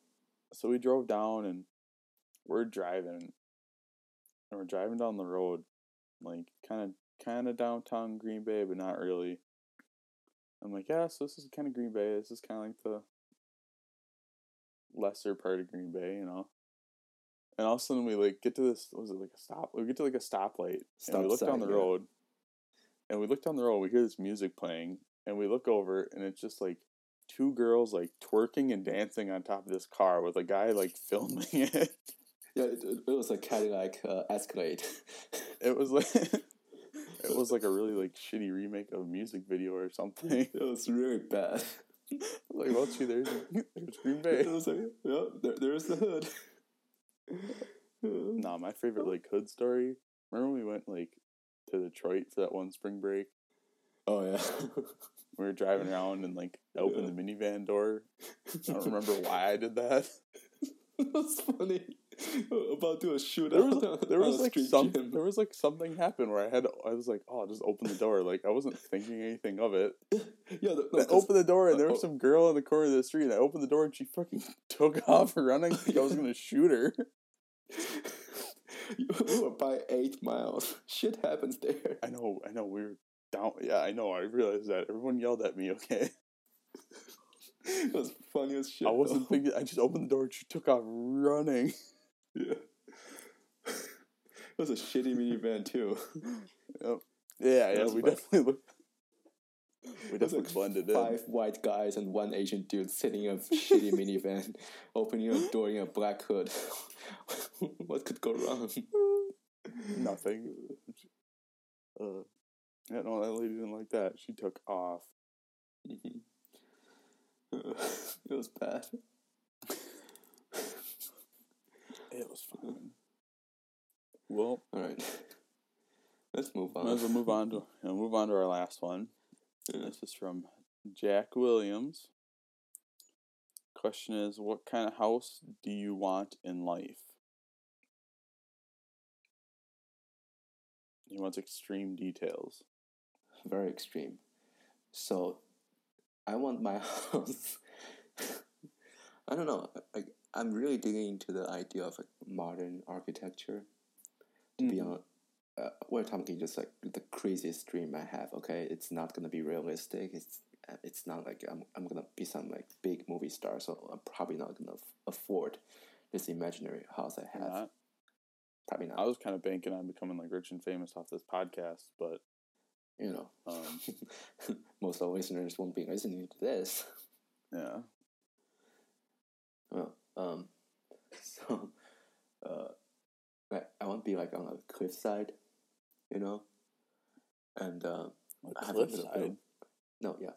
So we drove down and we're driving. And we're driving down the road, like kind of kind of downtown Green Bay, but not really. I'm like, yeah, so this is kind of Green Bay. This is kind of like the lesser part of Green Bay, you know? And all of a sudden we like get to this, what was it, like a stop? We get to like a stoplight. Stop and we look sign, down the yeah. road. And we look down the road, we hear this music playing. And we look over, and it's just, like, two girls, like, twerking and dancing on top of this car with a guy, like, filming it. Yeah, it, it was a Cadillac uh, Escalade. It was, like, it was, like, a really, like, shitty remake of a music video or something. It was really bad. Like, well, gee, there's, there's Green Bay. It was like, yep, there, there's the hood. Nah, my favorite, like, hood story, remember when we went, like, to Detroit for that one spring break? Oh, yeah. We were driving around and, like, I opened yeah. the minivan door. I don't remember why I did that. That's funny. About to do a shootout. There was, there was like, some, there was, like, something happened where I had, to, I was like, oh, just open the door. Like, I wasn't thinking anything of it. Yeah, the, no, I opened the door, and there was some girl in the corner of the street. And I opened the door, and she fucking took off running. Like I was going to shoot her. We were by eight miles. Shit happens there. I know, I know, we were. Down, yeah, I know. I realized that. Everyone yelled at me, okay? It was funny as shit. I wasn't though. thinking. I just opened the door and she took off running. Yeah. It was a shitty minivan, too. Yep. Yeah, yeah, we definitely, looked, we definitely looked. We definitely blended in. Five white guys and one Asian dude sitting in a shitty minivan, opening a door in a black hood. What could go wrong? Nothing. Uh. Yeah, no, that lady didn't like that. She took off. Mm-hmm. It was bad. It was fun. Well, all right. Let's move on. Let's move on to you know, move on to our last one. Yeah. This is from Jack Williams. Question is, what kind of house do you want in life? He wants extreme details. Very extreme. So, I want my house. I don't know. Like, I'm really digging into the idea of like, modern architecture. To mm-hmm. be honest, uh, we're talking just like the craziest dream I have. Okay, it's not gonna be realistic. It's it's not like I'm I'm gonna be some like big movie star. So I'm probably not gonna f- afford this imaginary house I have. Not. Probably not. I was kind of banking on becoming like rich and famous off this podcast, but you know, um, most of our listeners won't be listening to this. Yeah. Well, um, so, uh, like I want to be like on a cliffside, you know, and uh, a cliffside. Have a, no, yeah,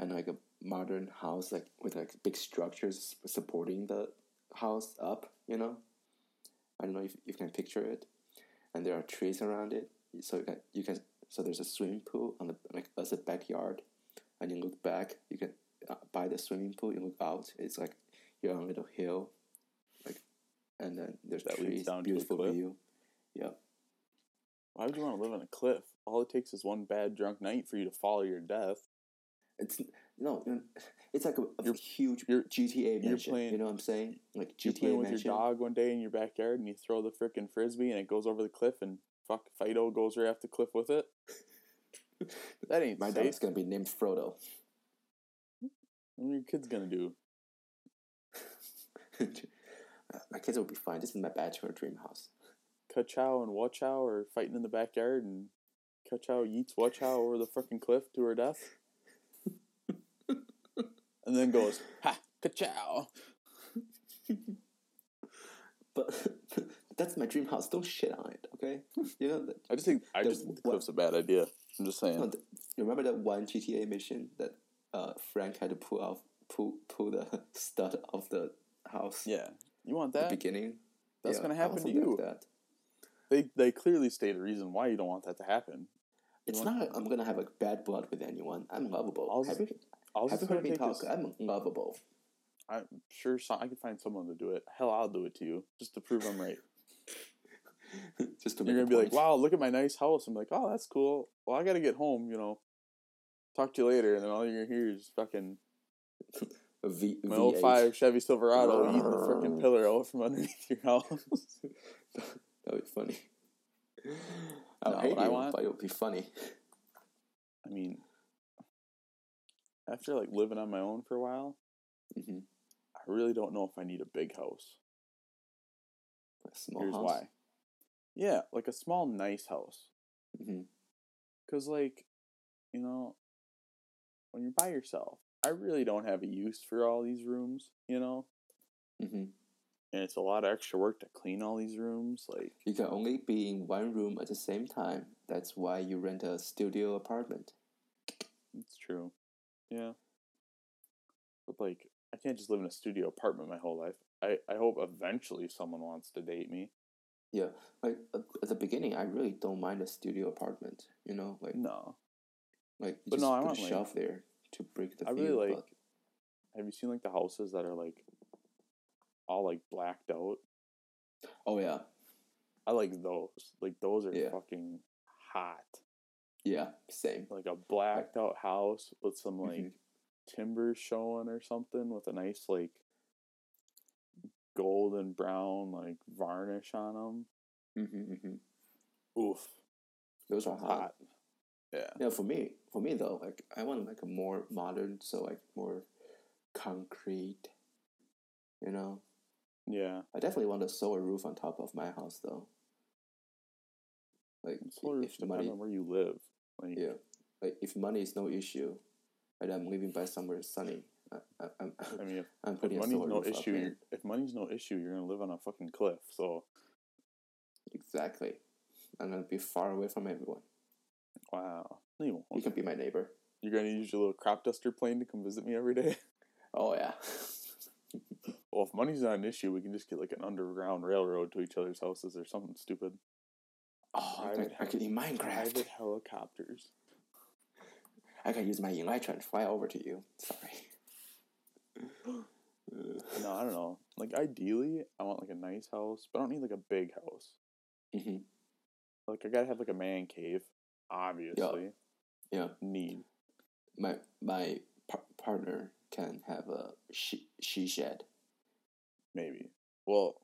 and like a modern house, like with like big structures supporting the house up, you know. I don't know if you can picture it, and there are trees around it. So you can, you can so there's a swimming pool on the like as a backyard, and you look back. You can uh, by the swimming pool, you look out. It's like you're on a little hill, like, and then there's that trees, down beautiful to view. Yeah. Why would you want to live on a cliff? All it takes is one bad drunk night for you to follow your death. It's no, it's like a, a you're, huge you're, G T A mansion. Playing, you know what I'm saying? Like G T A you're playing with mansion. Your dog one day in your backyard, and you throw the frickin' frisbee, and it goes over the cliff, and fuck, Fido goes right off the cliff with it. That ain't my safe. Dog's gonna be named Frodo. What are your kids gonna do? My kids will be fine. This is my bachelor dream house. Ka-chow and wa-chow are fighting in the backyard, and Ka-chow yeets wa-chow over the fucking cliff to her death. And then goes, ha, ka-chow. But that's my dream house. Don't shit on it, okay? You know, the, I just think I the, just think the cliff's what, a bad idea. I'm just saying. You know, the, you remember that one G T A mission that uh, Frank had to pull off, pull pull the stud off the house? Yeah, you want that? The beginning. That's yeah, gonna happen to you. That. They they clearly state a reason why you don't want that to happen. You it's not. To, I'm gonna have a bad blood with anyone. I'm lovable. I'll have just, you, I'll have just you heard me talk? This. I'm lovable. I'm sure so, I could find someone to do it. Hell, I'll do it to you just to prove I'm right. Just to you're gonna be point. Like, wow, look at my nice house. I'm like, oh, that's cool. Well, I gotta get home. You know, talk to you later. And then all you're gonna hear is fucking a v- my old five Chevy Silverado eating the freaking pillar out from underneath your house. That'd be funny. I don't know what I want, but it would be funny. I mean, after like living on my own for a while. Mm-hmm. I really don't know if I need a big house. A small Here's house? Why. Yeah, like a small, nice house. Mm-hmm. Because, like, you know, when you're by yourself, I really don't have a use for all these rooms, you know? Mm-hmm. And it's a lot of extra work to clean all these rooms. Like, you can only be in one room at the same time. That's why you rent a studio apartment. It's true. Yeah. But, like, I can't just live in a studio apartment my whole life. I, I hope eventually someone wants to date me. Yeah. Like, at the beginning, I really don't mind a studio apartment, you know? like No. Like, you but just no, put I want, a shelf like, there to break the I field, really, like, have you seen, like, the houses that are, like, all, like, blacked out? Oh, yeah. I like those. Like, those are yeah. fucking hot. Yeah, same. Like, a blacked out house with some, like... Mm-hmm. timber showing or something with a nice like golden brown like varnish on them. Mm-hmm, mm-hmm. Oof, those are hot. hot. Yeah. Yeah. For me, for me though, like I want like a more modern, so like more concrete. You know. Yeah. I definitely want a solar roof on top of my house though. Like solar if depends money, on where you live. Like, yeah. Like if money is no issue. And I'm living by somewhere sunny. I, I, I'm, I mean, if, I'm putting if money's no issue, if money's no issue, you're gonna live on a fucking cliff. So exactly, I'm gonna be far away from everyone. Wow, no, you won't. You can be my neighbor. You're gonna use your little crop duster plane to come visit me every day. Oh yeah. Well, if money's not an issue, we can just get like an underground railroad to each other's houses or something stupid. Oh, I, I could eat Minecraft. Private helicopters. I can use my Elytra and fly over to you. Sorry. No, I don't know. Like, ideally, I want, like, a nice house, but I don't need, like, a big house. Mm-hmm. Like, I gotta have, like, a man cave, obviously. Yeah. yeah. Need. My my par- partner can have a she-, she shed. Maybe. Well,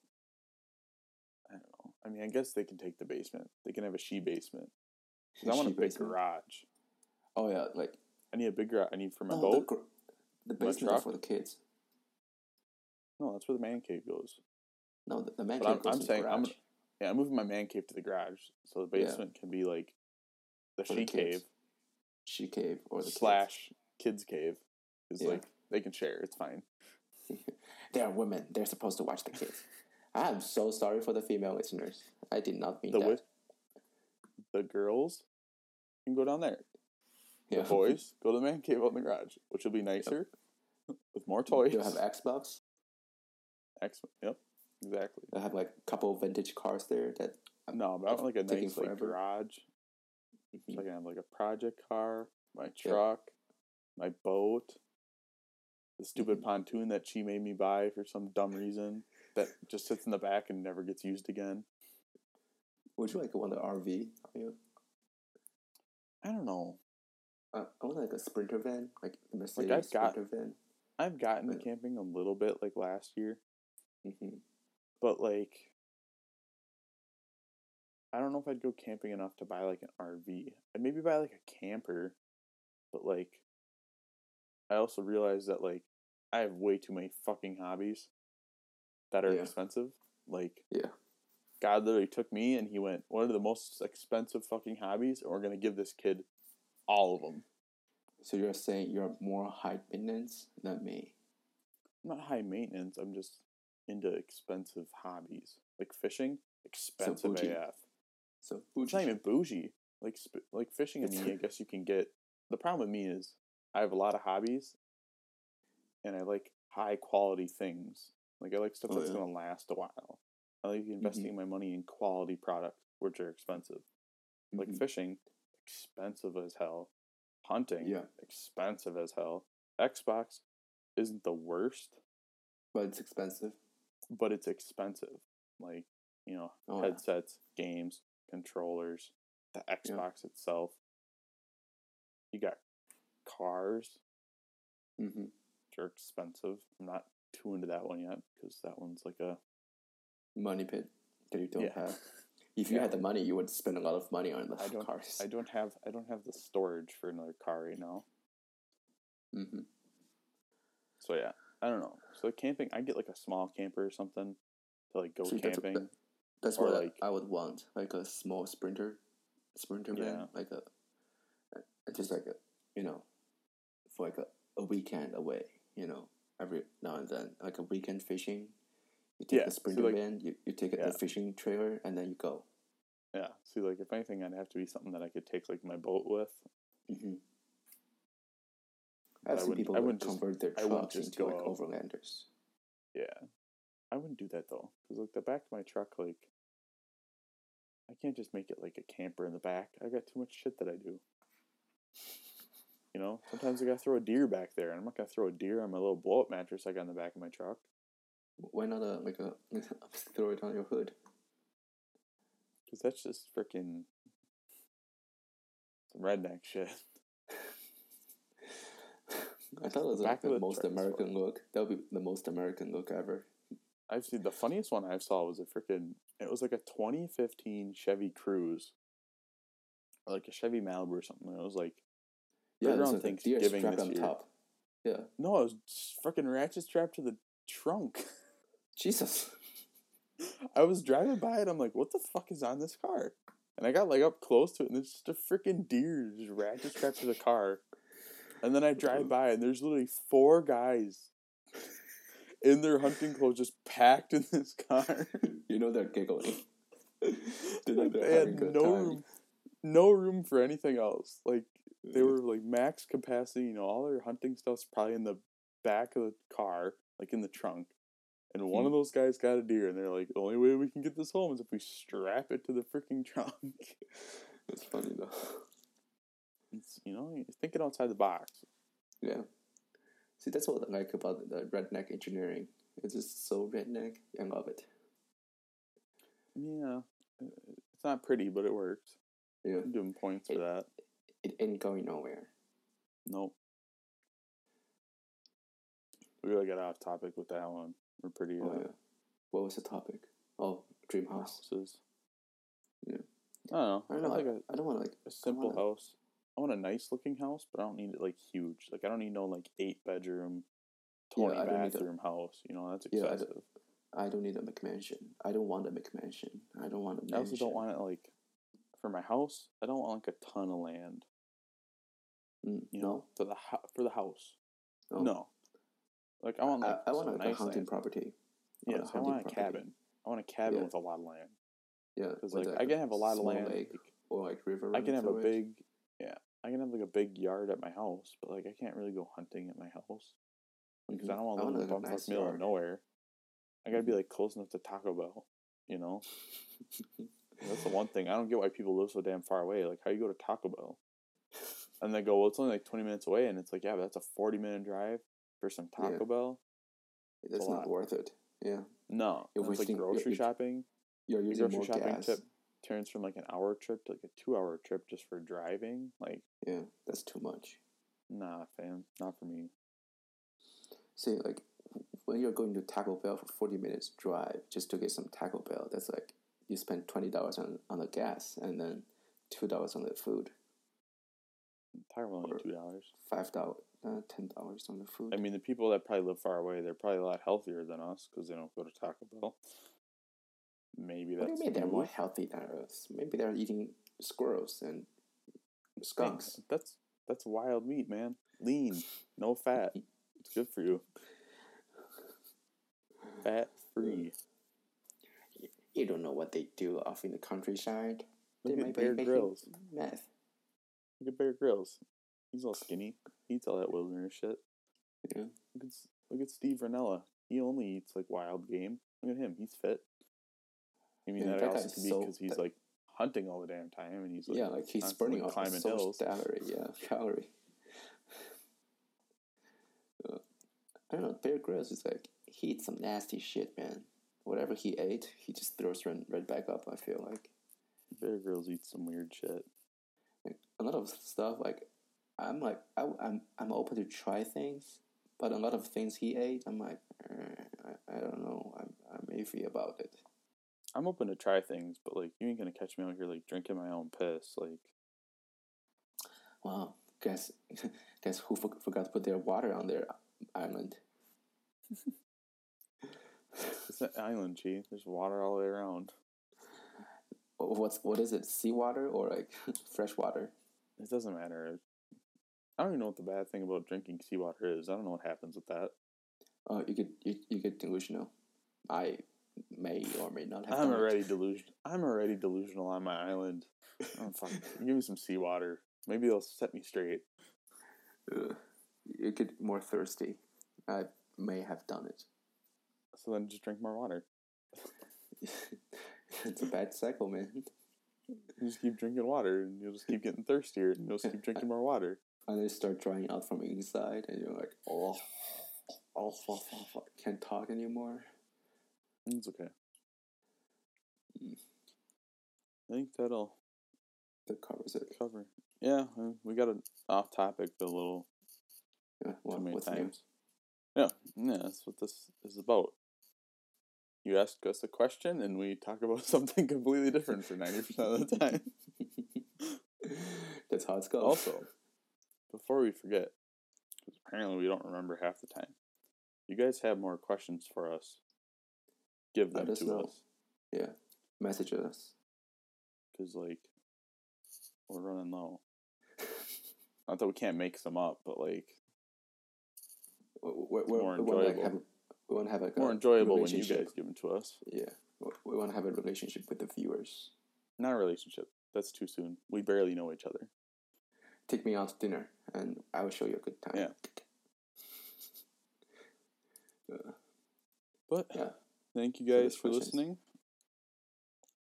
I don't know. I mean, I guess they can take the basement. They can have a she basement. Because I want a big basement. garage. Oh yeah, like I need a big garage. I need for my oh, boat. The, gr- the basement for the kids. No, that's where the man cave goes. No, the, the man but cave. I'm, goes I'm to saying, the garage. I'm yeah, I'm moving my man cave to the garage, so the basement yeah. can be like the for she the cave, she cave, or the slash kids, kids cave. Is yeah. like they can share. It's fine. They're women. They're supposed to watch the kids. I am so sorry for the female listeners. I did not mean the that. With, the girls can go down there. The yeah. boys go to the man cave out in the garage, which will be nicer, yep. with more toys. They'll have Xbox. X, yep, exactly. They'll have, like, a couple of vintage cars there that... I'm no, but I want, like, a nice, like, garage. Mm-hmm. So I can have, like, a project car, my truck, yeah. my boat, the stupid mm-hmm. pontoon that she made me buy for some dumb reason that just sits in the back and never gets used again. Would you, like, want an R V? You? I don't know. Uh, I want like a Sprinter van, like a Mercedes like I've got, Sprinter van. I've gotten to camping a little bit like last year, mm-hmm. but like I don't know if I'd go camping enough to buy like an R V. I'd maybe buy like a camper, but like I also realized that like I have way too many fucking hobbies. that are yeah. expensive. Like, yeah. God literally took me and he went, what are the most expensive fucking hobbies? And we're going to give this kid all of them. So you're saying you're more high maintenance than me? I'm not high maintenance. I'm just into expensive hobbies. Like fishing, expensive so A F. So bougie. It's not even bougie. Like, sp- like fishing and me, I guess you can get... The problem with me is I have a lot of hobbies and I like high quality things. Like I like stuff oh, that's yeah. going to last a while. I like investing mm-hmm. my money in quality products, which are expensive. Mm-hmm. Like fishing, expensive as hell. Hunting, yeah. expensive as hell. Xbox isn't the worst. But it's expensive. But it's expensive. Like, you know, oh, headsets, yeah. games, controllers, the Xbox yeah. itself. You got cars, mm-hmm. which are expensive. I'm not too into that one yet because that one's like a money pit that you don't yeah. have. If you yeah. had the money, you would spend a lot of money on the I don't, cars. I don't have. I don't have the storage for another car right now. Mm-hmm. So yeah, I don't know. So camping, I get like a small camper or something to like go so camping. That's, that's what like, I would want, like a small sprinter, sprinter van, yeah. like a. Just like, a, you know, for like a, a weekend away, you know, every now and then. Like a weekend fishing. You take yeah, the sprinter so like, van, you, you take yeah. a fishing trailer, and then you go. Yeah. See, like, if anything, I'd have to be something that I could take, like, my boat with. Mm-hmm. I've seen people I would convert just, their trucks into, go like, out. overlanders. Yeah. I wouldn't do that, though. Because, like, the back of my truck, like, I can't just make it, like, a camper in the back. I got too much shit that I do. You know, sometimes I gotta throw a deer back there, and I'm not gonna throw a deer on my little blow up mattress I got in the back of my truck. Why not a like a throw it on your hood? Because that's just freaking some redneck shit. I thought it was like the, the most American look. That would be the most American look ever. I've seen the funniest one I saw was a freaking. It was like a twenty fifteen Chevy Cruze. Or like a Chevy Malibu or something. It was like, yeah, it was like Thanksgiving deer on year. Top. Yeah. No, it was freaking ratchet strapped to the trunk. Jesus. I was driving by it. I'm like, what the fuck is on this car? And I got like up close to it, and it's just a freaking deer just ratchet strapped to the car. And then I drive by, and there's literally four guys in their hunting clothes just packed in this car. You know they're giggling. They're like, they're they had no time. room. No room for anything else. Like, they were, like, max capacity. You know, all their hunting stuff's probably in the back of the car, like, in the trunk. And one hmm. of those guys got a deer, and they're like, the only way we can get this home is if we strap it to the freaking trunk. That's funny, though. It's, you know, you're thinking outside the box. Yeah. See, that's what I like about the redneck engineering. It's just so redneck. I love it. Yeah. It's not pretty, but it works. Yeah. I'm doing points it, for that. It ain't going nowhere. Nope. We really got off topic with that one. We're pretty... Oh, uh, yeah. What was the topic? Oh, dream house. houses. Yeah. I don't know. I don't, I like I, a, I don't want like a simple I wanna, house. I want a nice looking house, but I don't need it like huge. Like I don't need no like eight bedroom, twenty yeah, bathroom a, house. You know, that's excessive. Yeah, I, don't, I don't need a McMansion. I don't want a McMansion. I don't want a mansion. I also don't want it like... For my house, I don't want like a ton of land. Mm, you no. know, for the ho- for the house. No. no. Like I want like I, I want like nice a hunting land. property. I yeah, want so I want a property. cabin. I want a cabin yeah. with a lot of land. Yeah, because like, like I can have a lot of land, lake, like, or like river. I can have a it. big, yeah, I can have like a big yard at my house, but like I can't really go hunting at my house because mm-hmm. I don't want to live in a bumfuck nice middle of nowhere. I gotta be like close enough to Taco Bell, you know. That's the one thing. I don't get why people live so damn far away. Like, how you go to Taco Bell? And they go, well, it's only like twenty minutes away. And it's like, yeah, but that's a forty-minute drive for some Taco yeah. Bell. It's that's not worth it. Yeah. No. If it's like think, grocery you're, shopping. You're using grocery more shopping gas. Trip turns from like an hour trip to like a two-hour trip just for driving. Like, yeah, that's too much. Nah, fam. Not for me. See, like, when you're going to Taco Bell for forty minutes drive just to get some Taco Bell, that's like... You spend twenty dollars on, on the gas and then two dollars on the food. Probably only two dollars. Five dollars. uh, ten dollars on the food. I mean, the people that probably live far away, they're probably a lot healthier than us because they don't go to Taco Bell. Maybe that's... What do you mean they're more healthy than us? Maybe they're eating squirrels and skunks. That's that's wild meat, man. Lean. No fat. It's good for you. Fat free. You don't know what they do off in the countryside. Look they at might Bear be Grylls. Meth. Look at Bear Grylls. He's all skinny. He eats all that wilderness shit. Yeah. Look at, look at Steve Rinella. He only eats like wild game. Look at him. He's fit. I mean, yeah, that also could be because he's like hunting all the damn time, and he's like, yeah, like he's burning off climbing hills. Salary, yeah, calorie. uh, I don't know. Bear Grylls is like he eats some nasty shit, man. Whatever he ate, he just throws right, right back up. I feel like Bear Grylls eat some weird shit. Like, a lot of stuff. Like I'm like I, I'm I'm open to try things, but a lot of things he ate, I'm like I, I don't know. I'm I'm iffy about it. I'm open to try things, but, like, you ain't going to catch me out here, like, drinking my own piss, like. Wow. Guess, guess who for- forgot to put their water on their island? It's an island, G. There's water all the way around. What's, what is it? Seawater or, like, fresh water? It doesn't matter. I don't even know what the bad thing about drinking seawater is. I don't know what happens with that. Oh, you get, you, you get delusional. I... may or may not have. I'm already delusional. I'm already delusional on my island. Oh, fuck. Give me some seawater. Maybe they'll set me straight. Uh, you get more thirsty. I may have done it. So then just drink more water. It's a bad cycle, man. You just keep drinking water and you'll just keep getting thirstier and you'll just keep drinking more water. And they start drying out from inside and you're like, oh, oh, oh, oh, oh. Can't talk anymore. It's okay. I think that'll... That covers it. Cover. Yeah, we got an off-topic a little... Yeah, well, too many times. Yeah, yeah, that's what this is about. You ask us a question, and we talk about something completely different for ninety percent of the time. That's how it's going. Also, before we forget, because apparently we don't remember half the time, you guys have more questions for us. Give them to know. Us. Yeah. Message us. Because, like, we're running low. Not that we can't make some up, but, like, we're, we're, more enjoyable. We want to have, we want to have like more a enjoyable when you guys give them to us. Yeah. We want to have a relationship with the viewers. Not a relationship. That's too soon. We barely know each other. Take me out to dinner, and I will show you a good time. Yeah. uh, but... Yeah. Thank you guys for questions. Listening.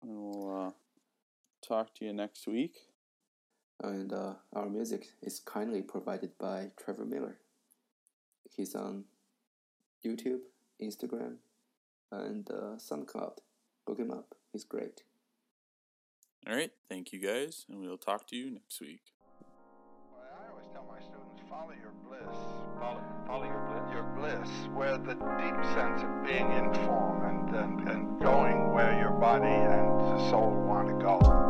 And we'll uh, talk to you next week. And uh, our music is kindly provided by Trevor Miller. He's on YouTube, Instagram, and uh, SoundCloud. Look him up. He's great. All right. Thank you guys. And we'll talk to you next week. I always tell my students, follow your bliss. Follow, follow your bliss. Bliss, where the deep sense of being in form and, and, and going where your body and the soul want to go.